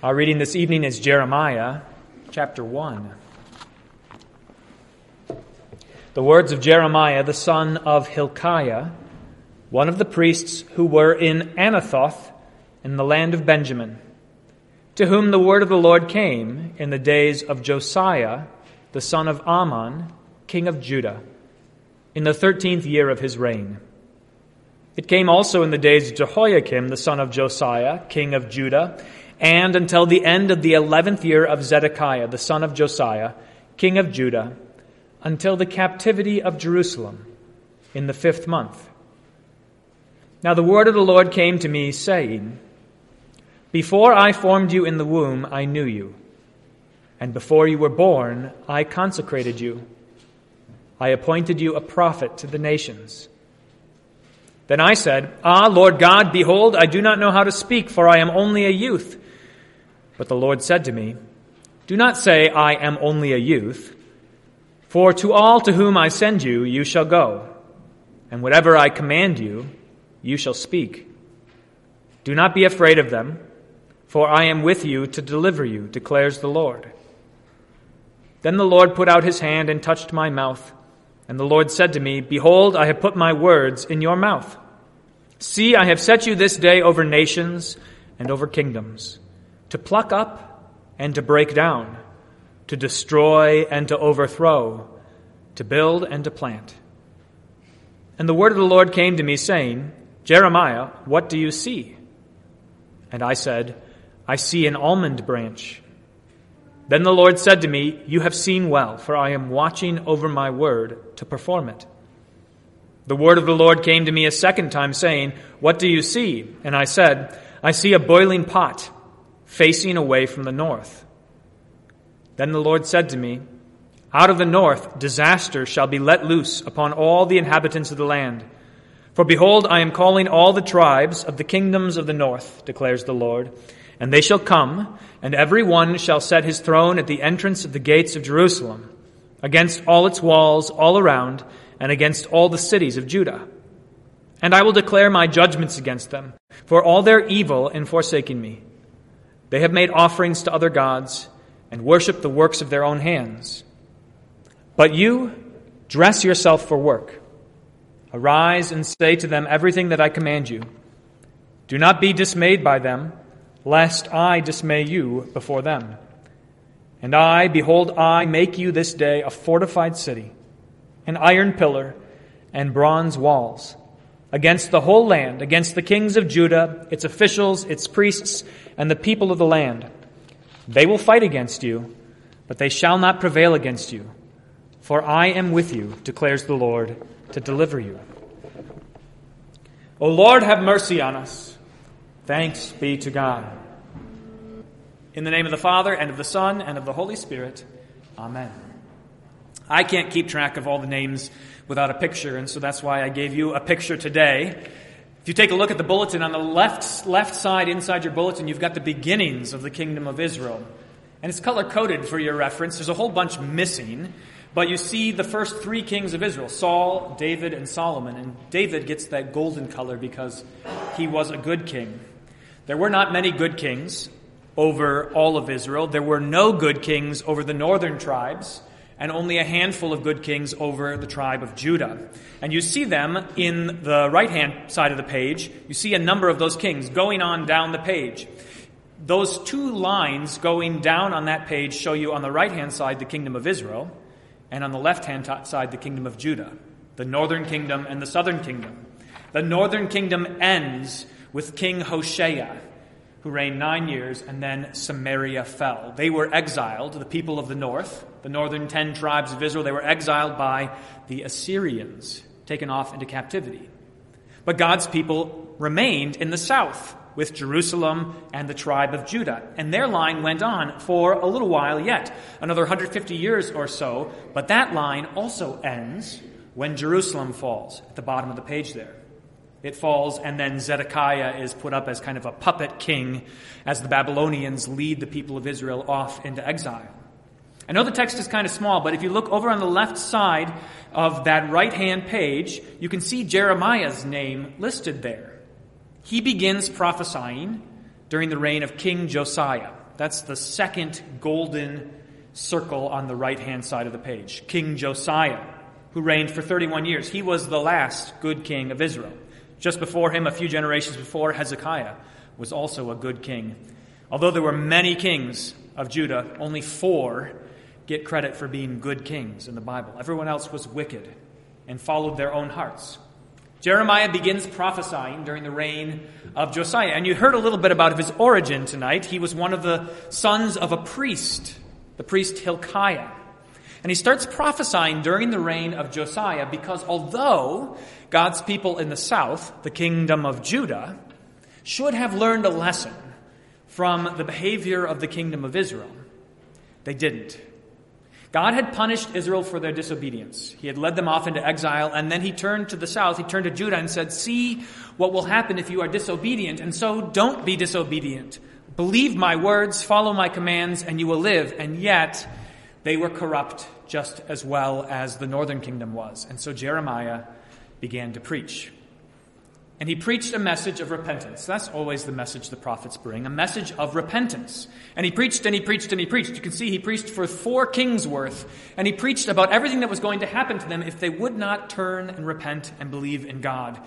Our reading this evening is Jeremiah chapter 1. The words of Jeremiah, the son of Hilkiah, one of the priests who were in Anathoth in the land of Benjamin, to whom the word of the Lord came in the days of Josiah, the son of Ammon, king of Judah, in the 13th year of his reign. It came also in the days of Jehoiakim, the son of Josiah, king of Judah, and until the end of the 11th year of Zedekiah, the son of Josiah, king of Judah, until the captivity of Jerusalem in the 5th month. Now the word of the Lord came to me, saying, Before I formed you in the womb, I knew you. And before you were born, I consecrated you. I appointed you a prophet to the nations. Then I said, Ah, Lord God, behold, I do not know how to speak, for I am only a youth. But the Lord said to me, Do not say, I am only a youth. For to all to whom I send you, you shall go. And whatever I command you, you shall speak. Do not be afraid of them, for I am with you to deliver you, declares the Lord. Then the Lord put out his hand and touched my mouth. And the Lord said to me, Behold, I have put my words in your mouth. See, I have set you this day over nations and over kingdoms, to pluck up and to break down, to destroy and to overthrow, to build and to plant. And the word of the Lord came to me, saying, Jeremiah, what do you see? And I said, I see an almond branch. Then the Lord said to me, You have seen well, for I am watching over my word to perform it. The word of the Lord came to me a second time, saying, What do you see? And I said, I see a boiling pot facing away from the north. Then the Lord said to me, Out of the north disaster shall be let loose upon all the inhabitants of the land. For behold, I am calling all the tribes of the kingdoms of the north, declares the Lord, and they shall come, and every one shall set his throne at the entrance of the gates of Jerusalem, against all its walls all around, and against all the cities of Judah. And I will declare my judgments against them, for all their evil in forsaking me. They have made offerings to other gods, and worshipped the works of their own hands. But you, dress yourself for work. Arise and say to them everything that I command you. Do not be dismayed by them, lest I dismay you before them. And I, behold, I make you this day a fortified city, an iron pillar, and bronze walls, against the whole land, against the kings of Judah, its officials, its priests, and the people of the land. They will fight against you, but they shall not prevail against you. For I am with you, declares the Lord, to deliver you. O Lord, have mercy on us. Thanks be to God. In the name of the Father, and of the Son, and of the Holy Spirit. Amen. I can't keep track of all the names without a picture, and so that's why I gave you a picture today. If you take a look at the bulletin, on the left side inside your bulletin, you've got the beginnings of the kingdom of Israel. And it's color-coded for your reference. There's a whole bunch missing, but you see the first three kings of Israel, Saul, David, and Solomon. And David gets that golden color because he was a good king. There were not many good kings over all of Israel. There were no good kings over the northern tribes, and only a handful of good kings over the tribe of Judah. And you see them in the right-hand side of the page. You see a number of those kings going on down the page. Those two lines going down on that page show you on the right-hand side the kingdom of Israel, and on the left-hand side the kingdom of Judah, the northern kingdom and the southern kingdom. The northern kingdom ends with King Hoshea, who reigned 9 years, and then Samaria fell. They were exiled, the people of the north, the northern 10 tribes of Israel, they were exiled by the Assyrians, taken off into captivity. But God's people remained in the south, with Jerusalem and the tribe of Judah. And their line went on for a little while yet, another 150 years or so, but that line also ends when Jerusalem falls, at the bottom of the page there. It falls, and then Zedekiah is put up as kind of a puppet king as the Babylonians lead the people of Israel off into exile. I know the text is kind of small, but if you look over on the left side of that right-hand page, you can see Jeremiah's name listed there. He begins prophesying during the reign of King Josiah. That's the second golden circle on the right-hand side of the page. King Josiah, who reigned for 31 years. He was the last good king of Israel. Just before him, a few generations before, Hezekiah was also a good king. Although there were many kings of Judah, only four get credit for being good kings in the Bible. Everyone else was wicked and followed their own hearts. Jeremiah begins prophesying during the reign of Josiah. And you heard a little bit about his origin tonight. He was one of the sons of a priest, the priest Hilkiah. And he starts prophesying during the reign of Josiah because although God's people in the south, the kingdom of Judah, should have learned a lesson from the behavior of the kingdom of Israel, they didn't. God had punished Israel for their disobedience. He had led them off into exile, and then he turned to the south, he turned to Judah and said, see what will happen if you are disobedient, and so don't be disobedient. Believe my words, follow my commands, and you will live. And yet, they were corrupt just as well as the northern kingdom was. And so Jeremiah began to preach. And he preached a message of repentance. That's always the message the prophets bring, a message of repentance. And he preached and he preached and he preached. You can see he preached for 4 kings worth. And he preached about everything that was going to happen to them if they would not turn and repent and believe in God.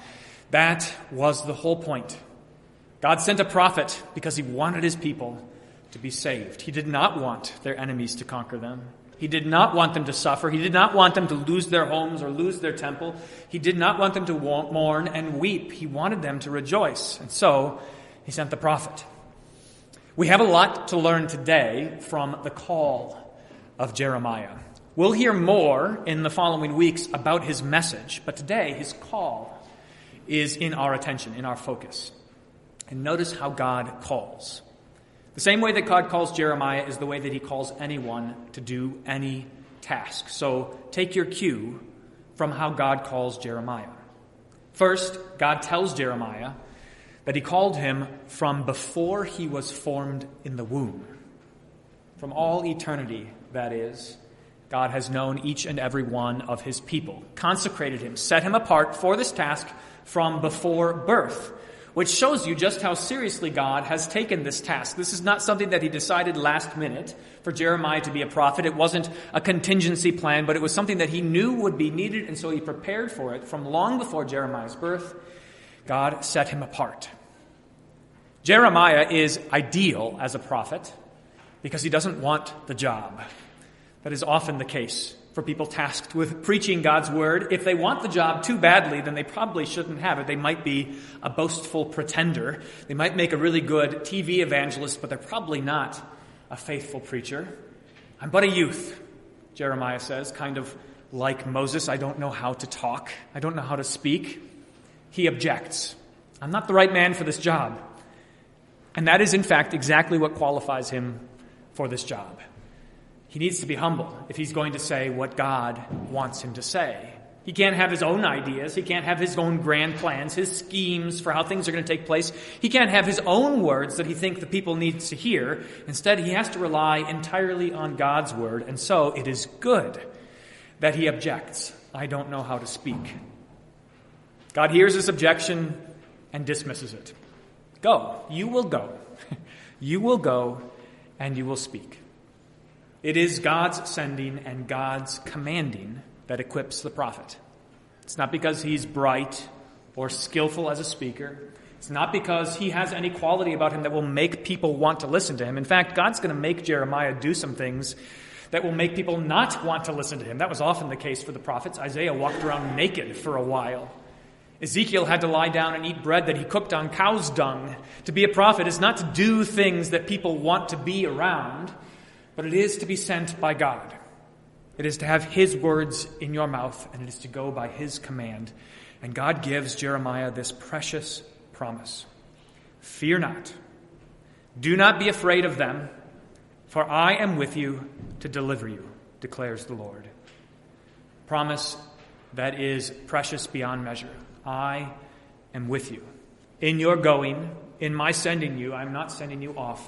That was the whole point. God sent a prophet because he wanted his people to be saved. He did not want their enemies to conquer them. He did not want them to suffer. He did not want them to lose their homes or lose their temple. He did not want them to mourn and weep. He wanted them to rejoice. And so he sent the prophet. We have a lot to learn today from the call of Jeremiah. We'll hear more in the following weeks about his message, but today his call is in our attention, in our focus. And notice how God calls. The same way that God calls Jeremiah is the way that he calls anyone to do any task. So take your cue from how God calls Jeremiah. First, God tells Jeremiah that he called him from before he was formed in the womb. From all eternity, that is, God has known each and every one of his people, consecrated him, set him apart for this task from before birth, which shows you just how seriously God has taken this task. This is not something that he decided last minute for Jeremiah to be a prophet. It wasn't a contingency plan, but it was something that he knew would be needed, and so he prepared for it from long before Jeremiah's birth. God set him apart. Jeremiah is ideal as a prophet because he doesn't want the job. That is often the case for people tasked with preaching God's word. If they want the job too badly, then they probably shouldn't have it. They might be a boastful pretender. They might make a really good TV evangelist, but they're probably not a faithful preacher. I'm but a youth, Jeremiah says, kind of like Moses. I don't know how to talk. I don't know how to speak. He objects. I'm not the right man for this job. And that is, in fact, exactly what qualifies him for this job. He needs to be humble if he's going to say what God wants him to say. He can't have his own ideas. He can't have his own grand plans, his schemes for how things are going to take place. He can't have his own words that he thinks the people need to hear. Instead, he has to rely entirely on God's word. And so it is good that he objects. I don't know how to speak. God hears his objection and dismisses it. Go. You will go. You will go and you will speak. It is God's sending and God's commanding that equips the prophet. It's not because he's bright or skillful as a speaker. It's not because he has any quality about him that will make people want to listen to him. In fact, God's going to make Jeremiah do some things that will make people not want to listen to him. That was often the case for the prophets. Isaiah walked around naked for a while. Ezekiel had to lie down and eat bread that he cooked on cow's dung. To be a prophet is not to do things that people want to be around, but it is to be sent by God. It is to have his words in your mouth, and it is to go by his command. And God gives Jeremiah this precious promise. Fear not. Do not be afraid of them, for I am with you to deliver you, declares the Lord. Promise that is precious beyond measure. I am with you. In your going, in my sending you, I'm not sending you off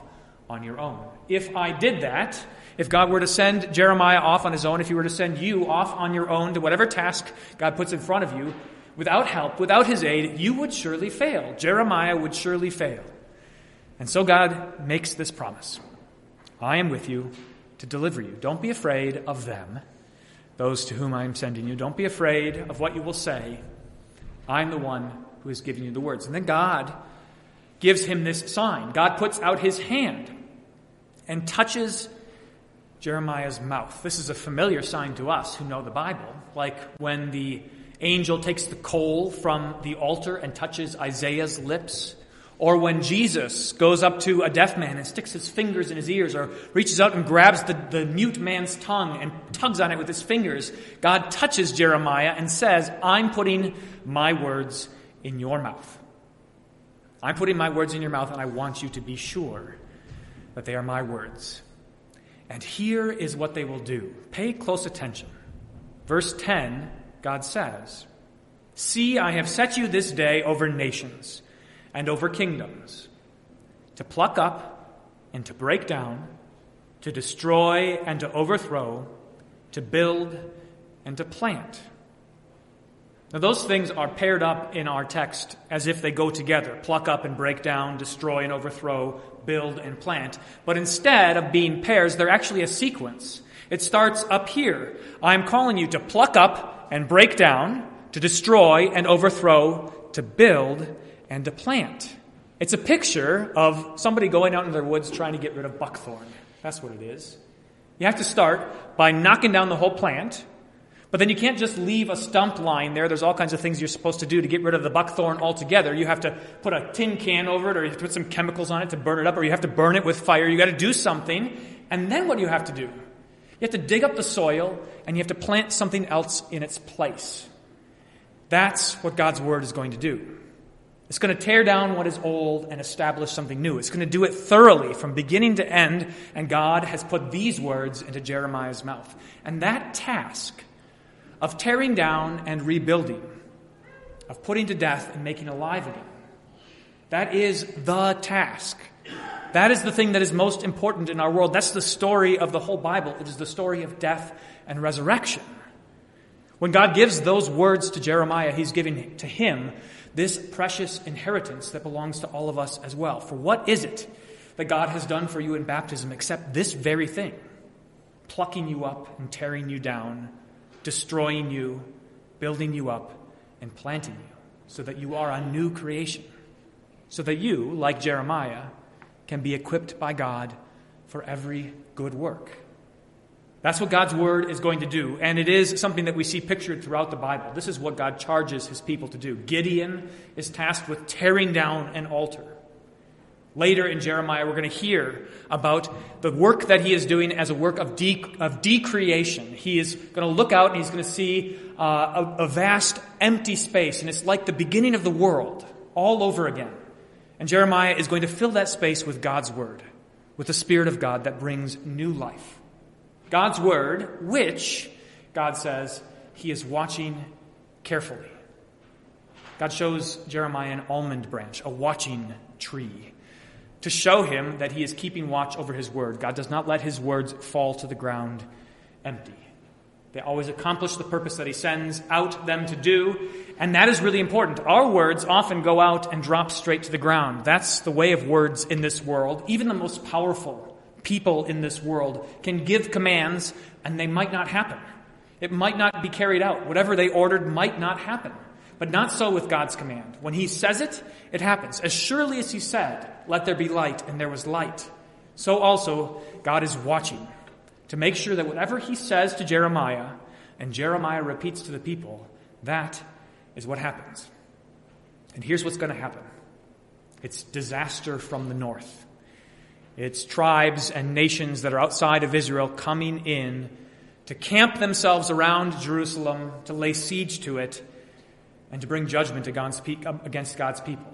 on your own. If I did that, if God were to send Jeremiah off on his own, if he were to send you off on your own to whatever task God puts in front of you, without help, without his aid, you would surely fail. Jeremiah would surely fail. And so God makes this promise. I am with you to deliver you. Don't be afraid of them, those to whom I am sending you. Don't be afraid of what you will say. I'm the one who has given you the words. And then God gives him this sign. God puts out his hand and touches Jeremiah's mouth. This is a familiar sign to us who know the Bible, like when the angel takes the coal from the altar and touches Isaiah's lips, or when Jesus goes up to a deaf man and sticks his fingers in his ears, or reaches out and grabs the mute man's tongue and tugs on it with his fingers. God touches Jeremiah and says, I'm putting my words in your mouth. I'm putting my words in your mouth, and I want you to be sure that they are my words. And here is what they will do. Pay close attention. Verse 10, God says, See, I have set you this day over nations and over kingdoms, to pluck up and to break down, to destroy and to overthrow, to build and to plant. Now those things are paired up in our text as if they go together. Pluck up and break down, destroy and overthrow, build and plant. But instead of being pairs, they're actually a sequence. It starts up here. I'm calling you to pluck up and break down, to destroy and overthrow, to build and to plant. It's a picture of somebody going out in their woods trying to get rid of buckthorn. That's what it is. You have to start by knocking down the whole plant. But then you can't just leave a stump line there. There's all kinds of things you're supposed to do to get rid of the buckthorn altogether. You have to put a tin can over it, or you have to put some chemicals on it to burn it up, or you have to burn it with fire. You got to do something. And then what do you have to do? You have to dig up the soil, and you have to plant something else in its place. That's what God's word is going to do. It's going to tear down what is old and establish something new. It's going to do it thoroughly from beginning to end, and God has put these words into Jeremiah's mouth. And that task of tearing down and rebuilding, of putting to death and making alive again. That is the task. That is the thing that is most important in our world. That's the story of the whole Bible. It is the story of death and resurrection. When God gives those words to Jeremiah, he's giving to him this precious inheritance that belongs to all of us as well. For what is it that God has done for you in baptism except this very thing? Plucking you up and tearing you down, destroying you, building you up, and planting you so that you are a new creation, so that you, like Jeremiah, can be equipped by God for every good work. That's what God's word is going to do, and it is something that we see pictured throughout the Bible. This is what God charges his people to do. Gideon is tasked with tearing down an altar. Later in Jeremiah, we're going to hear about the work that he is doing as a work of decreation. He is going to look out and he's going to see a vast empty space. And it's like the beginning of the world all over again. And Jeremiah is going to fill that space with God's word, with the Spirit of God that brings new life. God's word, which God says he is watching carefully. God shows Jeremiah an almond branch, a watching tree, to show him that he is keeping watch over his word. God does not let his words fall to the ground empty. They always accomplish the purpose that he sends out them to do, and that is really important. Our words often go out and drop straight to the ground. That's the way of words in this world. Even the most powerful people in this world can give commands, and they might not happen. It might not be carried out. Whatever they ordered might not happen. But not so with God's command. When he says it, it happens. As surely as he said, let there be light, and there was light, so also God is watching to make sure that whatever he says to Jeremiah, and Jeremiah repeats to the people, that is what happens. And here's what's going to happen. It's disaster from the north. It's tribes and nations that are outside of Israel coming in to camp themselves around Jerusalem, to lay siege to it, and to bring judgment against God's people.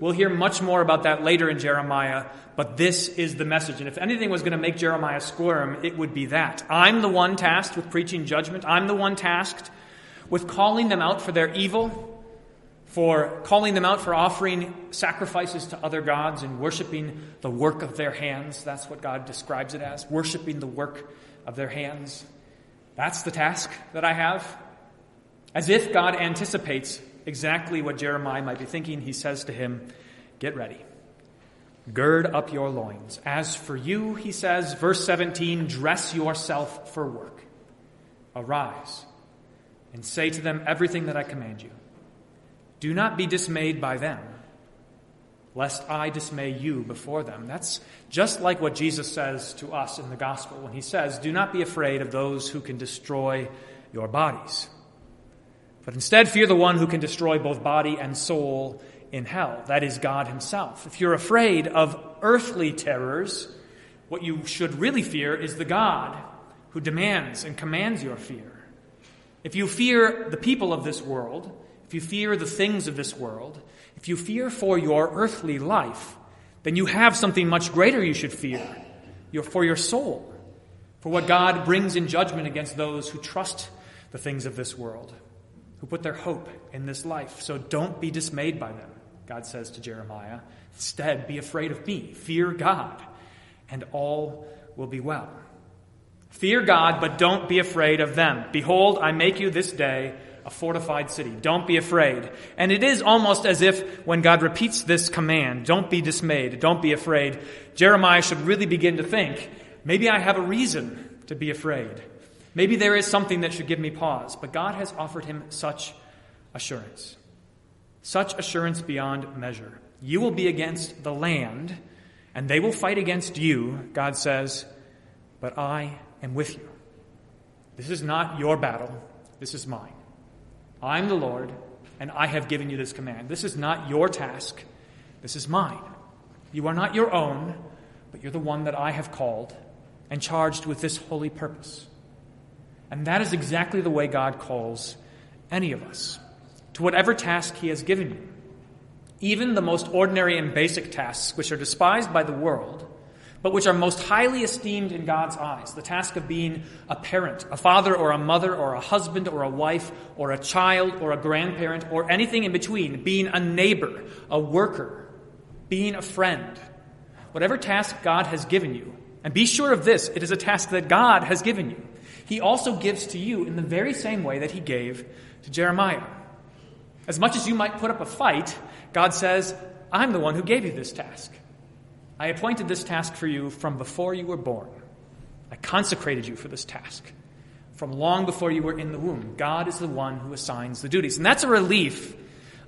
We'll hear much more about that later in Jeremiah, but this is the message. And if anything was going to make Jeremiah squirm, it would be that. I'm the one tasked with preaching judgment. I'm the one tasked with calling them out for their evil, for calling them out for offering sacrifices to other gods and worshiping the work of their hands. That's what God describes it as, worshiping the work of their hands. That's the task that I have. As if God anticipates exactly what Jeremiah might be thinking, he says to him, get ready. Gird up your loins. As for you, he says, verse 17, dress yourself for work. Arise and say to them everything that I command you. Do not be dismayed by them, lest I dismay you before them. That's just like what Jesus says to us in the gospel when he says, do not be afraid of those who can destroy your bodies, but instead fear the one who can destroy both body and soul in hell. That is God himself. If you're afraid of earthly terrors, what you should really fear is the God who demands and commands your fear. If you fear the people of this world, if you fear the things of this world, if you fear for your earthly life, then you have something much greater you should fear, for your soul, for what God brings in judgment against those who trust the things of this world, who put their hope in this life. So don't be dismayed by them, God says to Jeremiah. Instead, be afraid of me. Fear God, and all will be well. Fear God, but don't be afraid of them. Behold, I make you this day a fortified city. Don't be afraid. And it is almost as if when God repeats this command, don't be dismayed, don't be afraid, Jeremiah should really begin to think, maybe I have a reason to be afraid. Maybe there is something that should give me pause. But God has offered him such assurance beyond measure. You will be against the land, and they will fight against you, God says, but I am with you. This is not your battle. This is mine. I'm the Lord, and I have given you this command. This is not your task. This is mine. You are not your own, but you're the one that I have called and charged with this holy purpose. And that is exactly the way God calls any of us, to whatever task he has given you. Even the most ordinary and basic tasks, which are despised by the world, but which are most highly esteemed in God's eyes. The task of being a parent, a father or a mother or a husband or a wife or a child or a grandparent or anything in between. Being a neighbor, a worker, being a friend. Whatever task God has given you, and be sure of this, it is a task that God has given you. He also gives to you in the very same way that he gave to Jeremiah. As much as you might put up a fight, God says, I'm the one who gave you this task. I appointed this task for you from before you were born. I consecrated you for this task. From long before you were in the womb, God is the one who assigns the duties. And that's a relief,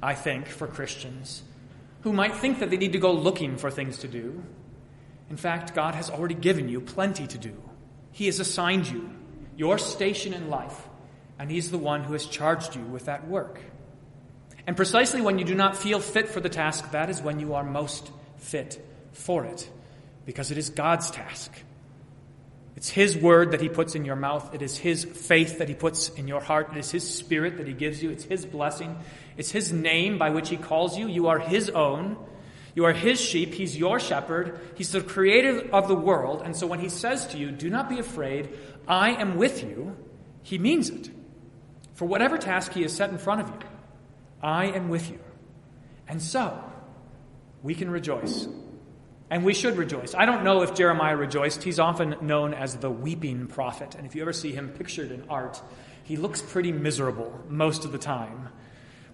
I think, for Christians who might think that they need to go looking for things to do. In fact, God has already given you plenty to do. He has assigned you your station in life, and he's the one who has charged you with that work. And precisely when you do not feel fit for the task, that is when you are most fit for it, because it is God's task. It's his word that he puts in your mouth. It is his faith that he puts in your heart. It is his spirit that he gives you. It's his blessing. It's his name by which he calls you. You are his own. You are his sheep. He's your shepherd. He's the creator of the world. And so when he says to you, do not be afraid, I am with you, he means it. For whatever task he has set in front of you, I am with you. And so we can rejoice. And we should rejoice. I don't know if Jeremiah rejoiced. He's often known as the weeping prophet. And if you ever see him pictured in art, he looks pretty miserable most of the time.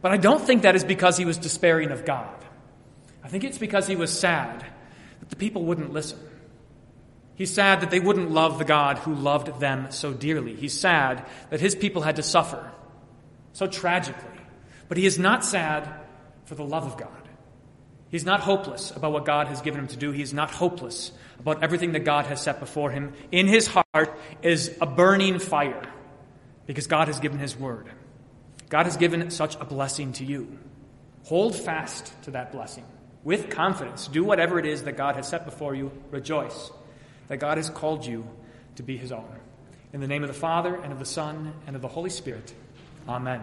But I don't think that is because he was despairing of God. I think it's because he was sad that the people wouldn't listen. He's sad that they wouldn't love the God who loved them so dearly. He's sad that his people had to suffer so tragically. But he is not sad for the love of God. He's not hopeless about what God has given him to do. He's not hopeless about everything that God has set before him. In his heart is a burning fire because God has given his word. God has given such a blessing to you. Hold fast to that blessing with confidence. Do whatever it is that God has set before you. Rejoice that God has called you to be his own. In the name of the Father, and of the Son, and of the Holy Spirit. Amen.